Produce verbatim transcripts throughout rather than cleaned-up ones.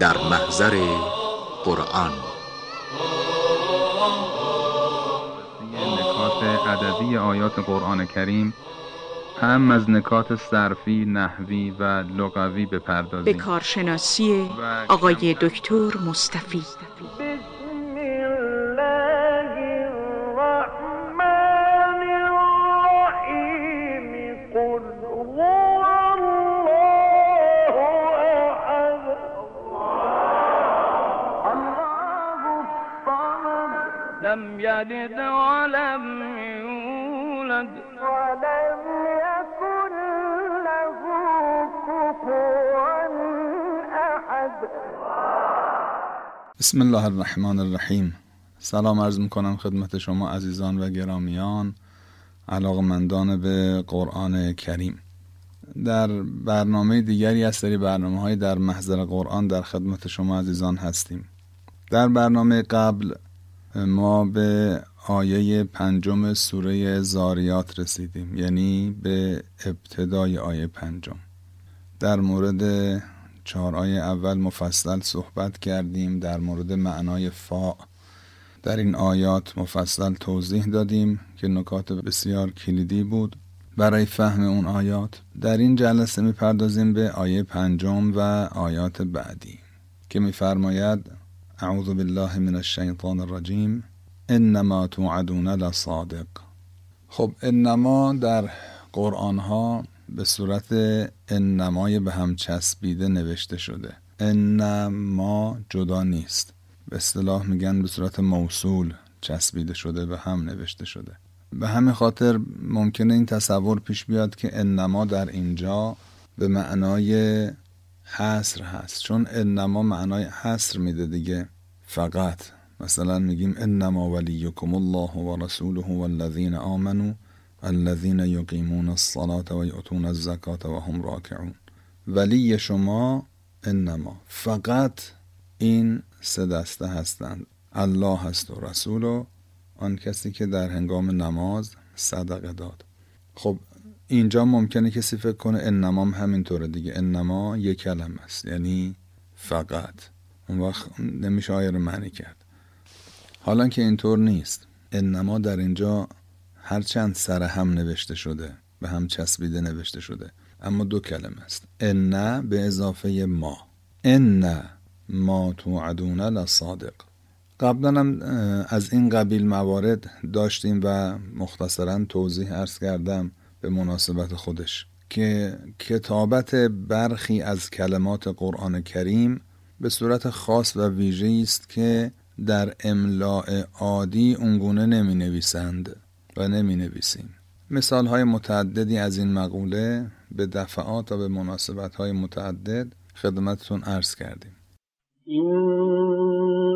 در محضر قرآن نکات ادبی آیات قرآن کریم هم از نکات صرفی، نحوی و لغوی بپردازیم. به کارشناسی آقای دکتر مصطفی. لم يلد ولم يولد ولم يكن له كفوا أحد. بسم الله الرحمن الرحیم. سلام عرض میکنم خدمت شما عزیزان و گرامیان علاقه‌مندان به قرآن کریم. در برنامه دیگری از سری برنامه‌های در محضر قرآن در خدمت شما عزیزان هستیم. در برنامه قبل ما به آیه پنجم سوره زاریات رسیدیم، یعنی به ابتدای آیه پنجم. در مورد چهار آیه اول مفصل صحبت کردیم، در مورد معنای فا در این آیات مفصل توضیح دادیم که نکات بسیار کلیدی بود برای فهم اون آیات. در این جلسه میپردازیم به آیه پنجم و آیات بعدی که میفرماید اعوذ بالله من الشیطان الرجیم انما توعدون لصادق. خب انما در قرآن ها به صورت انمای به هم چسبیده نوشته شده. انما جدا نیست، به اصطلاح میگن به صورت موصول چسبیده شده، به هم نوشته شده. به همین خاطر ممکنه این تصور پیش بیاد که انما در اینجا به معنای حصر هست، چون انما معنای حصر میده دیگه. فقط مثلا میگیم انما ولیکم الله و رسوله و الذین آمنوا الذین یقیمون الصلاة و یؤتون الزکاة و هم راکعون. ولی شما انما، فقط این سه دسته هستند، الله هست و رسول و آن کسی که در هنگام نماز صدقه داد. خب اینجا ممکنه کسی فکر کنه انما هم همینطوره دیگه، انما یک کلمه است یعنی فقط، اون وقت نمیشه آیه رو معنی کرد. حالا که اینطور نیست، انما در اینجا هرچند سر هم نوشته شده، به هم چسبیده نوشته شده، اما دو کلمه است، ان به اضافه ما. ان ما توعدون لصادق. قبلا هم از این قبیل موارد داشتیم و مختصرا توضیح عرض کردم به مناسبت خودش که کتابت برخی از کلمات قرآن کریم به صورت خاص و ویژه‌ای است که در املاء عادی اونگونه نمی نویسند و نمی نویسیم. مثال های متعددی از این مقوله به دفعات و به مناسبت های متعدد خدمتتون عرض کردیم.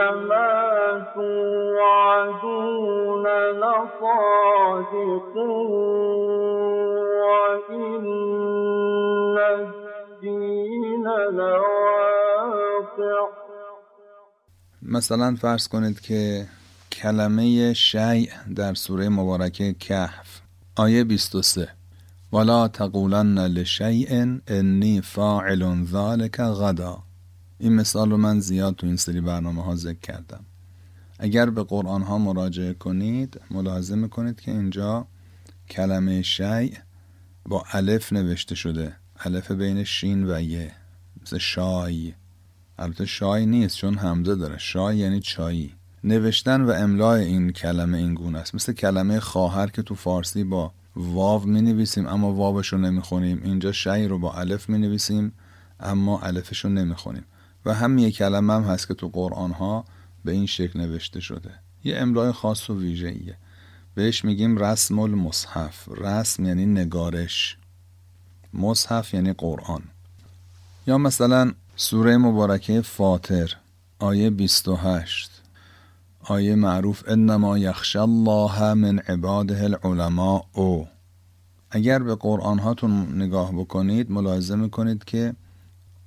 انما توعدون لصادق وإن الدين لواقع. مثلا فرض کنید که کلمه شیء در سوره مبارکه کهف آیه بیست و سه ولا تقولن لشیء انی فاعل ذلک غدا. این مثال رو من زیاد تو این سری برنامه ها ذکر کردم. اگر به قرآن ها مراجعه کنید ملاحظه میکنید که اینجا کلمه شیء با الف نوشته شده، الف بین شین و یه، مثل شای. البته شای نیست چون همزه داره، شای یعنی چایی. نوشتن و املاء این کلمه این گونه است، مثل کلمه خواهر که تو فارسی با واو می نویسیم اما واوش رو نمی خونیم. اینجا شیء رو با الف می نویسیم اما الفش رو نمی خونیم. و هم یک کلمه هم هست که تو قرآن ها به این شکل نوشته شده، یه املاء خاص و ویژه‌ایه، بهش میگیم رسم المصحف. رسم یعنی نگارش. مصحف یعنی قرآن. یا مثلا سوره مبارکه فاطر آیه بیست و هشت، آیه معروف انما یخشى الله من عباده العلماء. او اگر به قرآن هاتون نگاه بکنید ملاحظه میکنید که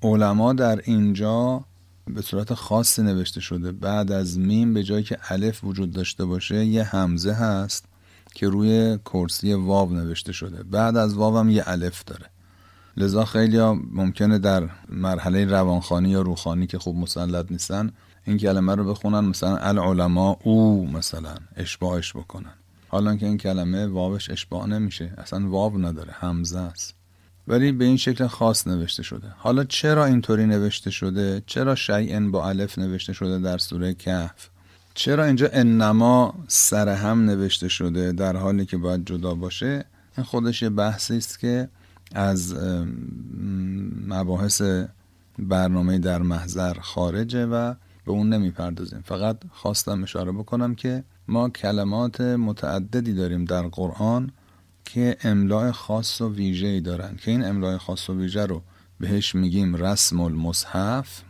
علما در اینجا به صورت خاصی نوشته شده. بعد از میم به جای که الف وجود داشته باشه یه همزه هست که روی کرسی واو نوشته شده، بعد از واو هم یه الف داره. لذا خیلی ها ممکنه در مرحله روانخوانی یا روحانی که خوب مسلط نیستن این کلمه رو بخونن، مثلا العلماء او، مثلا اشباعش بکنن، حالا که این کلمه واوش اشباع نمیشه، اصلا واو نداره، همزه است، ولی به این شکل خاص نوشته شده. حالا چرا اینطوری نوشته شده؟ چرا شیئن با الف نوشته شده در سوره کهف؟ چرا اینجا انما سر هم نوشته شده در حالی که باید جدا باشه؟ این خودش یه بحثی است که از مباحث برنامه در محضر خارجه و به اون نمیپردازیم. فقط خواستم اشاره بکنم که ما کلمات متعددی داریم در قرآن که املاء خاص و ویژه‌ای دارن، که این املاء خاص و ویژه رو بهش میگیم رسم المصحف،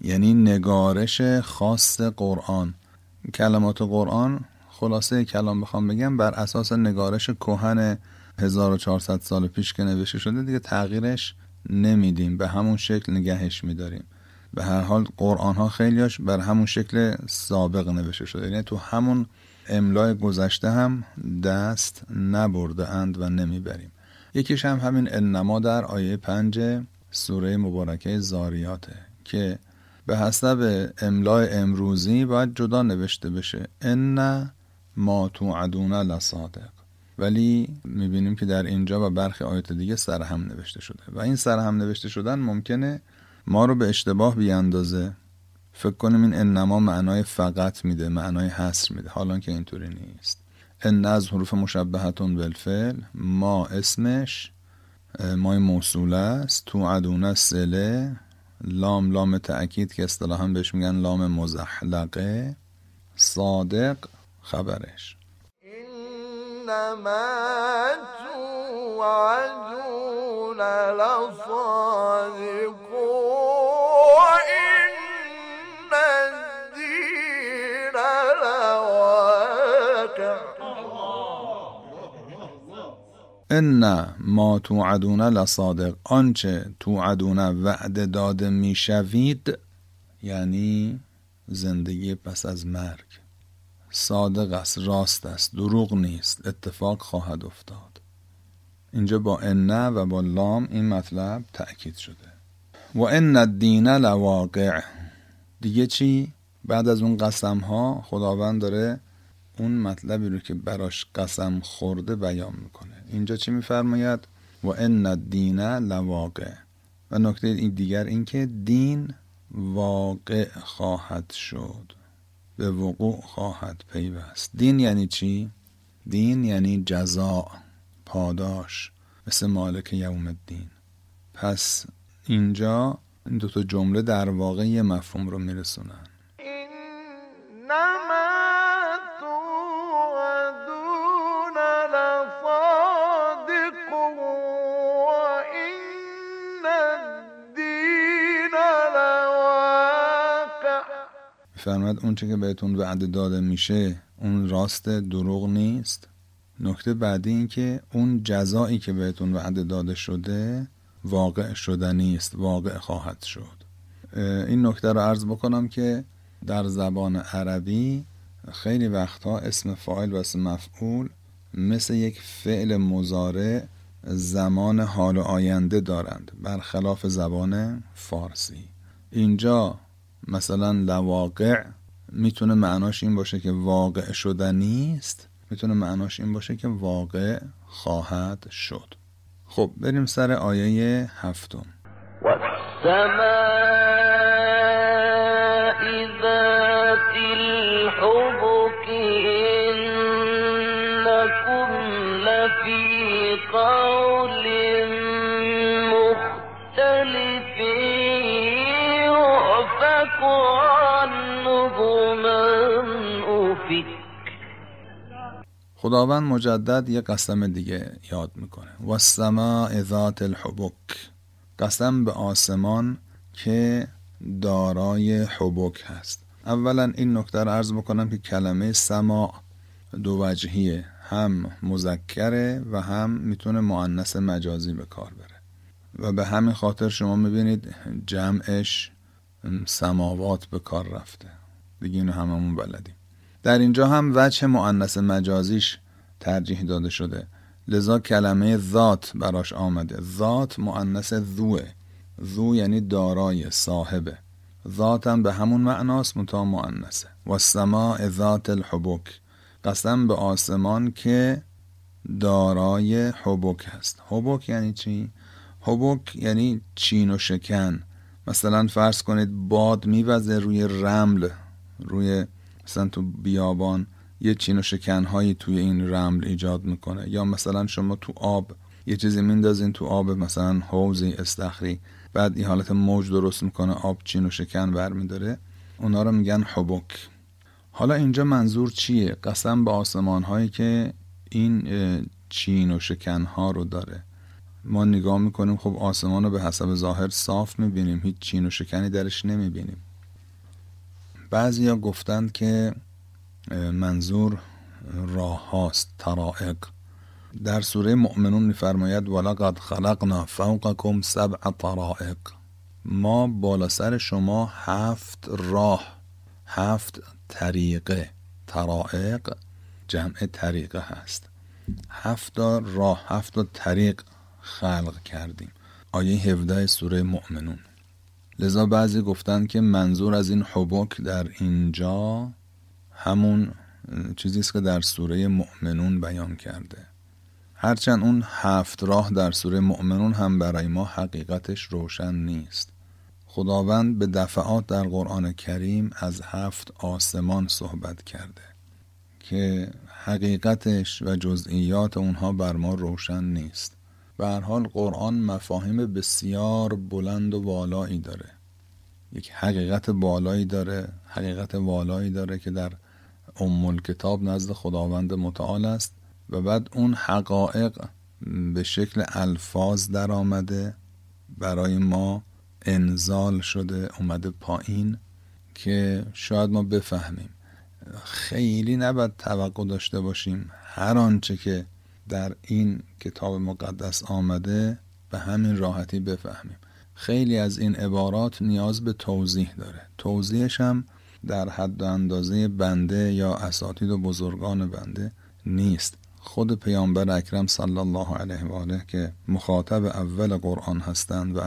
یعنی نگارش خاص قرآن. کلمات قرآن خلاصه کلام بخوام بگم بر اساس نگارش کهن هزار و چهارصد سال پیش که نوشته شده دیگه تغییرش نمیدیم، به همون شکل نگهش میداریم. به هر حال قرآن ها خیلیاش بر همون شکل سابق نوشته شده، یعنی تو همون املای گذشته هم دست نبرده اند و نمیبریم. یکیش هم همین انما در آیه پنج سوره مبارکه زاریاته که به حسب املای امروزی باید جدا نوشته بشه، ان ما توعدون لصادق، ولی میبینیم که در اینجا و برخی آیات دیگه سرهم نوشته شده و این سرهم نوشته شدن ممکنه ما رو به اشتباه بیاندازه، فکر کنیم این انما معنای فقط میده، معنای حصر میده، حالا که اینطوری نیست. ان از حروف مشبهتون بالفعل، ما اسمش، مای موصوله است، توعدون سله، لام لام تأکید که اصطلاحا بهش میگن لام مزحلقه، صادق خبرش. انما توعدون لصادق وإن الدين لواقع. ان ما توعدون لصادق، آنچه توعدون وعده داده می شوید یعنی زندگی پس از مرگ، صادق است، راست است، دروغ نیست، اتفاق خواهد افتاد. اینجا با ان و با لام این مطلب تأکید شده. و ان الدین لواقع، دیگه چی؟ بعد از اون قسم ها خداوند داره اون مطلبی رو که براش قسم خورده بیان میکنه. اینجا چی میفرماید؟ و ان الدین لواقع. و نکته این دیگر این که دین واقع خواهد شد، به وقوع خواهد پیوست. دین یعنی چی؟ دین یعنی جزا، پاداش، مثل مالک یوم الدین. پس اینجا این دو تا جمله در واقع یه مفهوم رو میرسونن. اینما توعدون لصادق وإن الدین لواقع. میفرماید اون چه که بهتون وعده داده میشه اون راست، دروغ نیست. نکته بعدی این که اون جزایی که بهتون وعده داده شده واقع شدنی است، واقع خواهد شد. این نکته رو عرض بکنم که در زبان عربی خیلی وقتها اسم فاعل و اسم مفعول مثل یک فعل مضارع زمان حال و آینده دارند، برخلاف زبان فارسی. اینجا مثلا لواقع میتونه معناش این باشه که واقع شدنی است، میتونه معناش این باشه که واقع خواهد شد. خب بریم سر آیه هفتم. والسماء ذات الحبك إنكم لفي قول مختلف يؤفك عنه من أفك. خداوند مجدد یه قسم دیگه یاد میکنه. والسماء ذات الحبک، قسم به آسمان که دارای حبک هست. اولا این نکته رو عرض بکنم که کلمه سماع دو وجهیه، هم مذکره و هم میتونه مؤنث مجازی به کار بره و به همین خاطر شما میبینید جمعش سماوات به کار رفته دیگه، اینو هممون بلدیم. در اینجا هم وجه مؤنث مجازیش ترجیح داده شده، لذا کلمه ذات براش آمده. ذات مؤنث ذوه، ذو یعنی دارای، صاحبه. ذات هم به همون معناست منتها مؤنثه. والسماء ذات الحبک، قسم به آسمان که دارای حبک هست. حبک یعنی چی؟ حبک یعنی چین و شکن. مثلا فرض کنید باد میوزه روی رمل، روی مثلا تو بیابان یه چین و شکنهایی توی این رمل ایجاد میکنه، یا مثلا شما تو آب یه چیزی میندازین تو آب، مثلا حوضی، استخری، بعد این حالت موج درست میکنه، آب چین و شکن برمیداره، اونا رو میگن حبک. حالا اینجا منظور چیه؟ قسم به آسمان هایی که این چین و شکن ها رو داره. ما نگاه میکنیم خب آسمان رو به حسب ظاهر صاف میبینیم، هیچ چین و شکنی درش نمیبینیم. بعضی ها گفتند که منظور راه هاست، طرائق. در سوره مؤمنون میفرماید ولقد خلقنا فوقكم سبع طرائق، ما بالا سر شما هفت راه، هفت طریقه. طرائق جمع طریقه هست. هفت راه، هفت طریق خلق کردیم، آیه هفده سوره مؤمنون. لذا بعضی گفتن که منظور از این حبک در اینجا همون چیزی است که در سوره مؤمنون بیان کرده، هرچند اون هفت راه در سوره مؤمنون هم برای ما حقیقتش روشن نیست. خداوند به دفعات در قرآن کریم از هفت آسمان صحبت کرده که حقیقتش و جزئیات اونها بر ما روشن نیست. به هر حال قرآن مفاهیم بسیار بلند و والایی داره، یک حقیقت بالایی داره، حقیقت والایی داره که در ام الکتاب نزد خداوند متعال است و بعد اون حقایق به شکل الفاظ در آمده برای ما انزال شده، اومده پایین که شاید ما بفهمیم. خیلی نباید توقع داشته باشیم هر آنچه که در این کتاب مقدس آمده به همین راحتی بفهمیم. خیلی از این عبارات نیاز به توضیح داره، توضیحش هم در حد و اندازه بنده یا اساتید و بزرگان بنده نیست. خود پیامبر اکرم صلی الله علیه و آله که مخاطب اول قرآن هستند و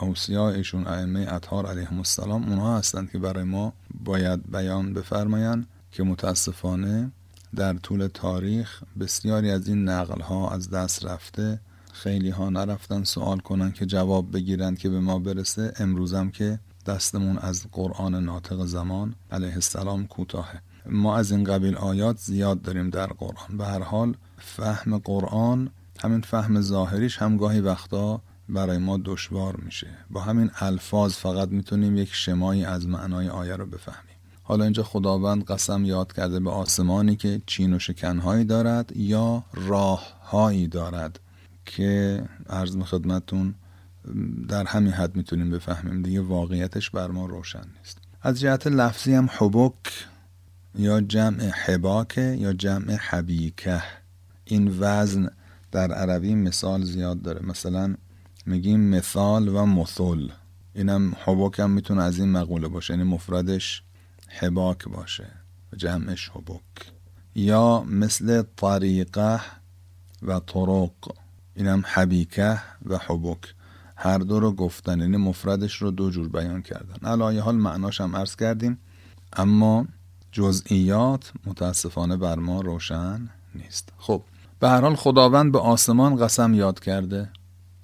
اوصیایشون ائمه اطهار علیهم السلام اونها هستند که برای ما باید بیان بفرمایند که متاسفانه در طول تاریخ بسیاری از این نقل ها از دست رفته. خیلی ها نرفتن سوال کنن که جواب بگیرن که به ما برسه. امروزم که دستمون از قرآن ناطق زمان علیه السلام کوتاهه، ما از این قبیل آیات زیاد داریم در قرآن. به هر حال فهم قرآن، همین فهم ظاهریش هم گاهی وقتا برای ما دشوار میشه. با همین الفاظ فقط میتونیم یک شمایی از معنای آیه رو بفهمیم. حالا اینجا خداوند قسم یاد کرده به آسمانی که چین و شکنهایی دارد یا راههایی دارد که عرض خدمتتون در همین حد میتونیم بفهمیم، دیگه واقعیتش بر ما روشن نیست. از جهت لفظی هم حبک یا جمع حباکه یا جمع حبیکه، این وزن در عربی مثال زیاد داره. مثلا میگیم مثال و مثل، اینم حبک هم میتونه از این مقوله باشه، یعنی مفردش حباک باشه و جمعش حبک. یا مثل طریقه و طرق، اینم حبیکه و حبک، هر دو رو گفتن، یعنی مفردش رو دو جور بیان کردن. علی حال معناش هم عرض کردیم، اما جزئیات متاسفانه بر ما روشن نیست. خب به هر حال خداوند به آسمان قسم یاد کرده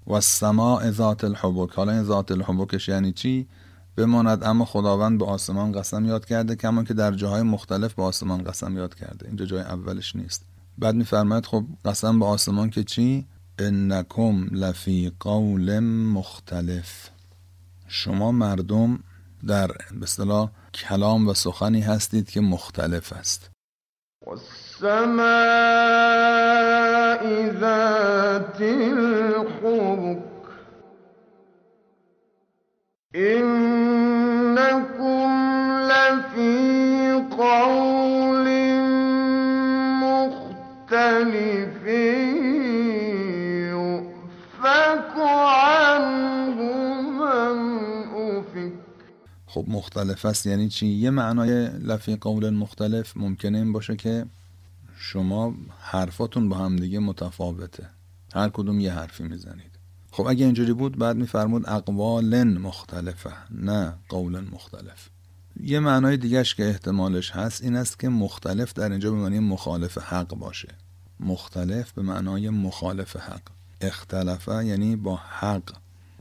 و السماء ذات الحبک. حالا این ذات الحبکش یعنی چی؟ بماند، اما خداوند به آسمان قسم یاد کرده، کما که در جاهای مختلف به آسمان قسم یاد کرده، اینجا جای اولش نیست. بعد میفرماید خب قسم به آسمان که چی؟ انکم لفی قول مختلف، شما مردم در به اصطلاح کلام و سخنی هستید که مختلف است. والسماء ذات الحبك إنكم لفي قول مختلف يؤفك عنه من أفك. خب مختلف است یعنی چی؟ یه معنای لفی قول مختلف ممکنه این باشه که شما حرفاتون با هم دیگه متفاوته، هر کدوم یه حرفی میزنید. خب اگه اینجوری بود بعد میفرمود اقوال مختلفه نه قول مختلف. یه معنای دیگهش که احتمالش هست این است که مختلف در اینجا به معنی مخالف حق باشه. مختلف به معنای مخالف حق. اختلافه یعنی با حق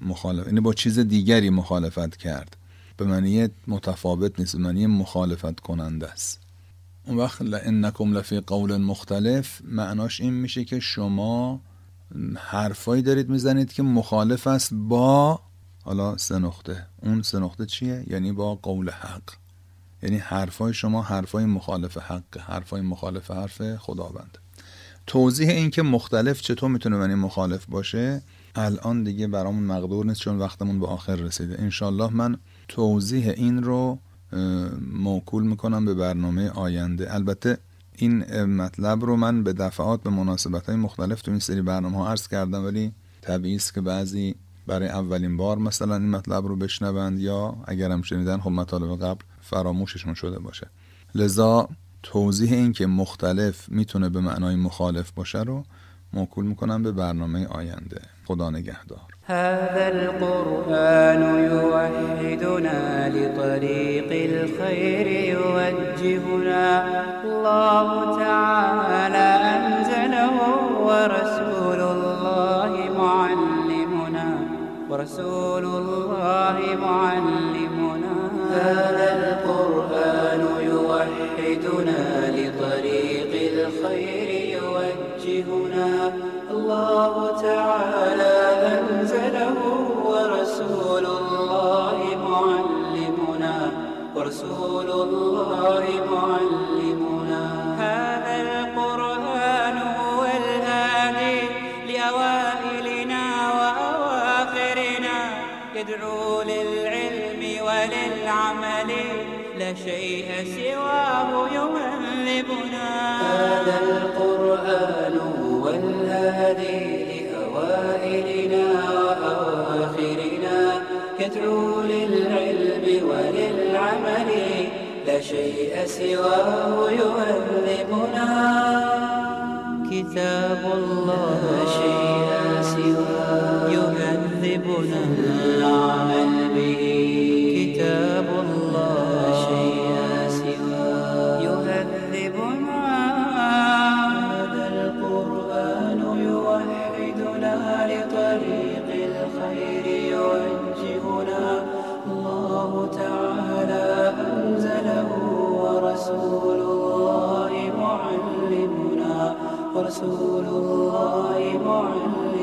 مخالف، یعنی با چیز دیگری مخالفت کرد. به معنی متفاوت نیست، به معنی مخالفت کننده است. اون وقت لَإِنَّكُمْ لَفِي قَوْلٍ مختلف معناش این میشه که شما حرفایی دارید میزنید که مخالف است با، حالا سه نقطه، اون سه نقطه چیه؟ یعنی با قول حق. یعنی حرفای شما حرفای مخالف حق، حرفای مخالف حرف خداوند. توضیح این که مختلف چطور میتونه معنی مخالف باشه الان دیگه برامون مقدور نیست چون وقتمون به آخر رسیده. انشالله من توضیح این رو موکول میکنم به برنامه آینده. البته این مطلب رو من به دفعات به مناسبت‌های مختلف تو این سری برنامه‌ها عرض کردم، ولی طبیعی است که بعضی برای اولین بار مثلا این مطلب رو بشنوند یا اگر هم شنیدن خب مطالب قبل فراموششون شده باشه. لذا توضیح این که مختلف میتونه به معنای مخالف باشه رو موکول میکنم به برنامه آینده. خدا نگهدار. هذا القرآن يوحدنا لطريق الخير يوجهنا الله تعالى أنزله ورسول الله معلمنا ورسول الله معلمنا. هذا القرآن يوحدنا لطريق الخير يوجهنا الله تعالى أنزله ورسول الله معلمنا ورسول الله معلمنا. هذا القرآن هو الهادي لأوائلنا وأواخرنا يدعو للعلم وللعمل لا شيء سواه يملبنا. هذا القرآن هو الهادي لأوائلنا وأواخرنا يدعو للعلم وللعمل لا شيء سواه يهذبنا. كتاب الله لا شيء سواه يهذبنا العمل به. كتاب الله لا شيء سواه يهذبنا. هذا القرآن يوحدنا لطريق الخير يوجهنا الله تعالى أنزله ورسول الله معلمنا ورسول الله معلمنا.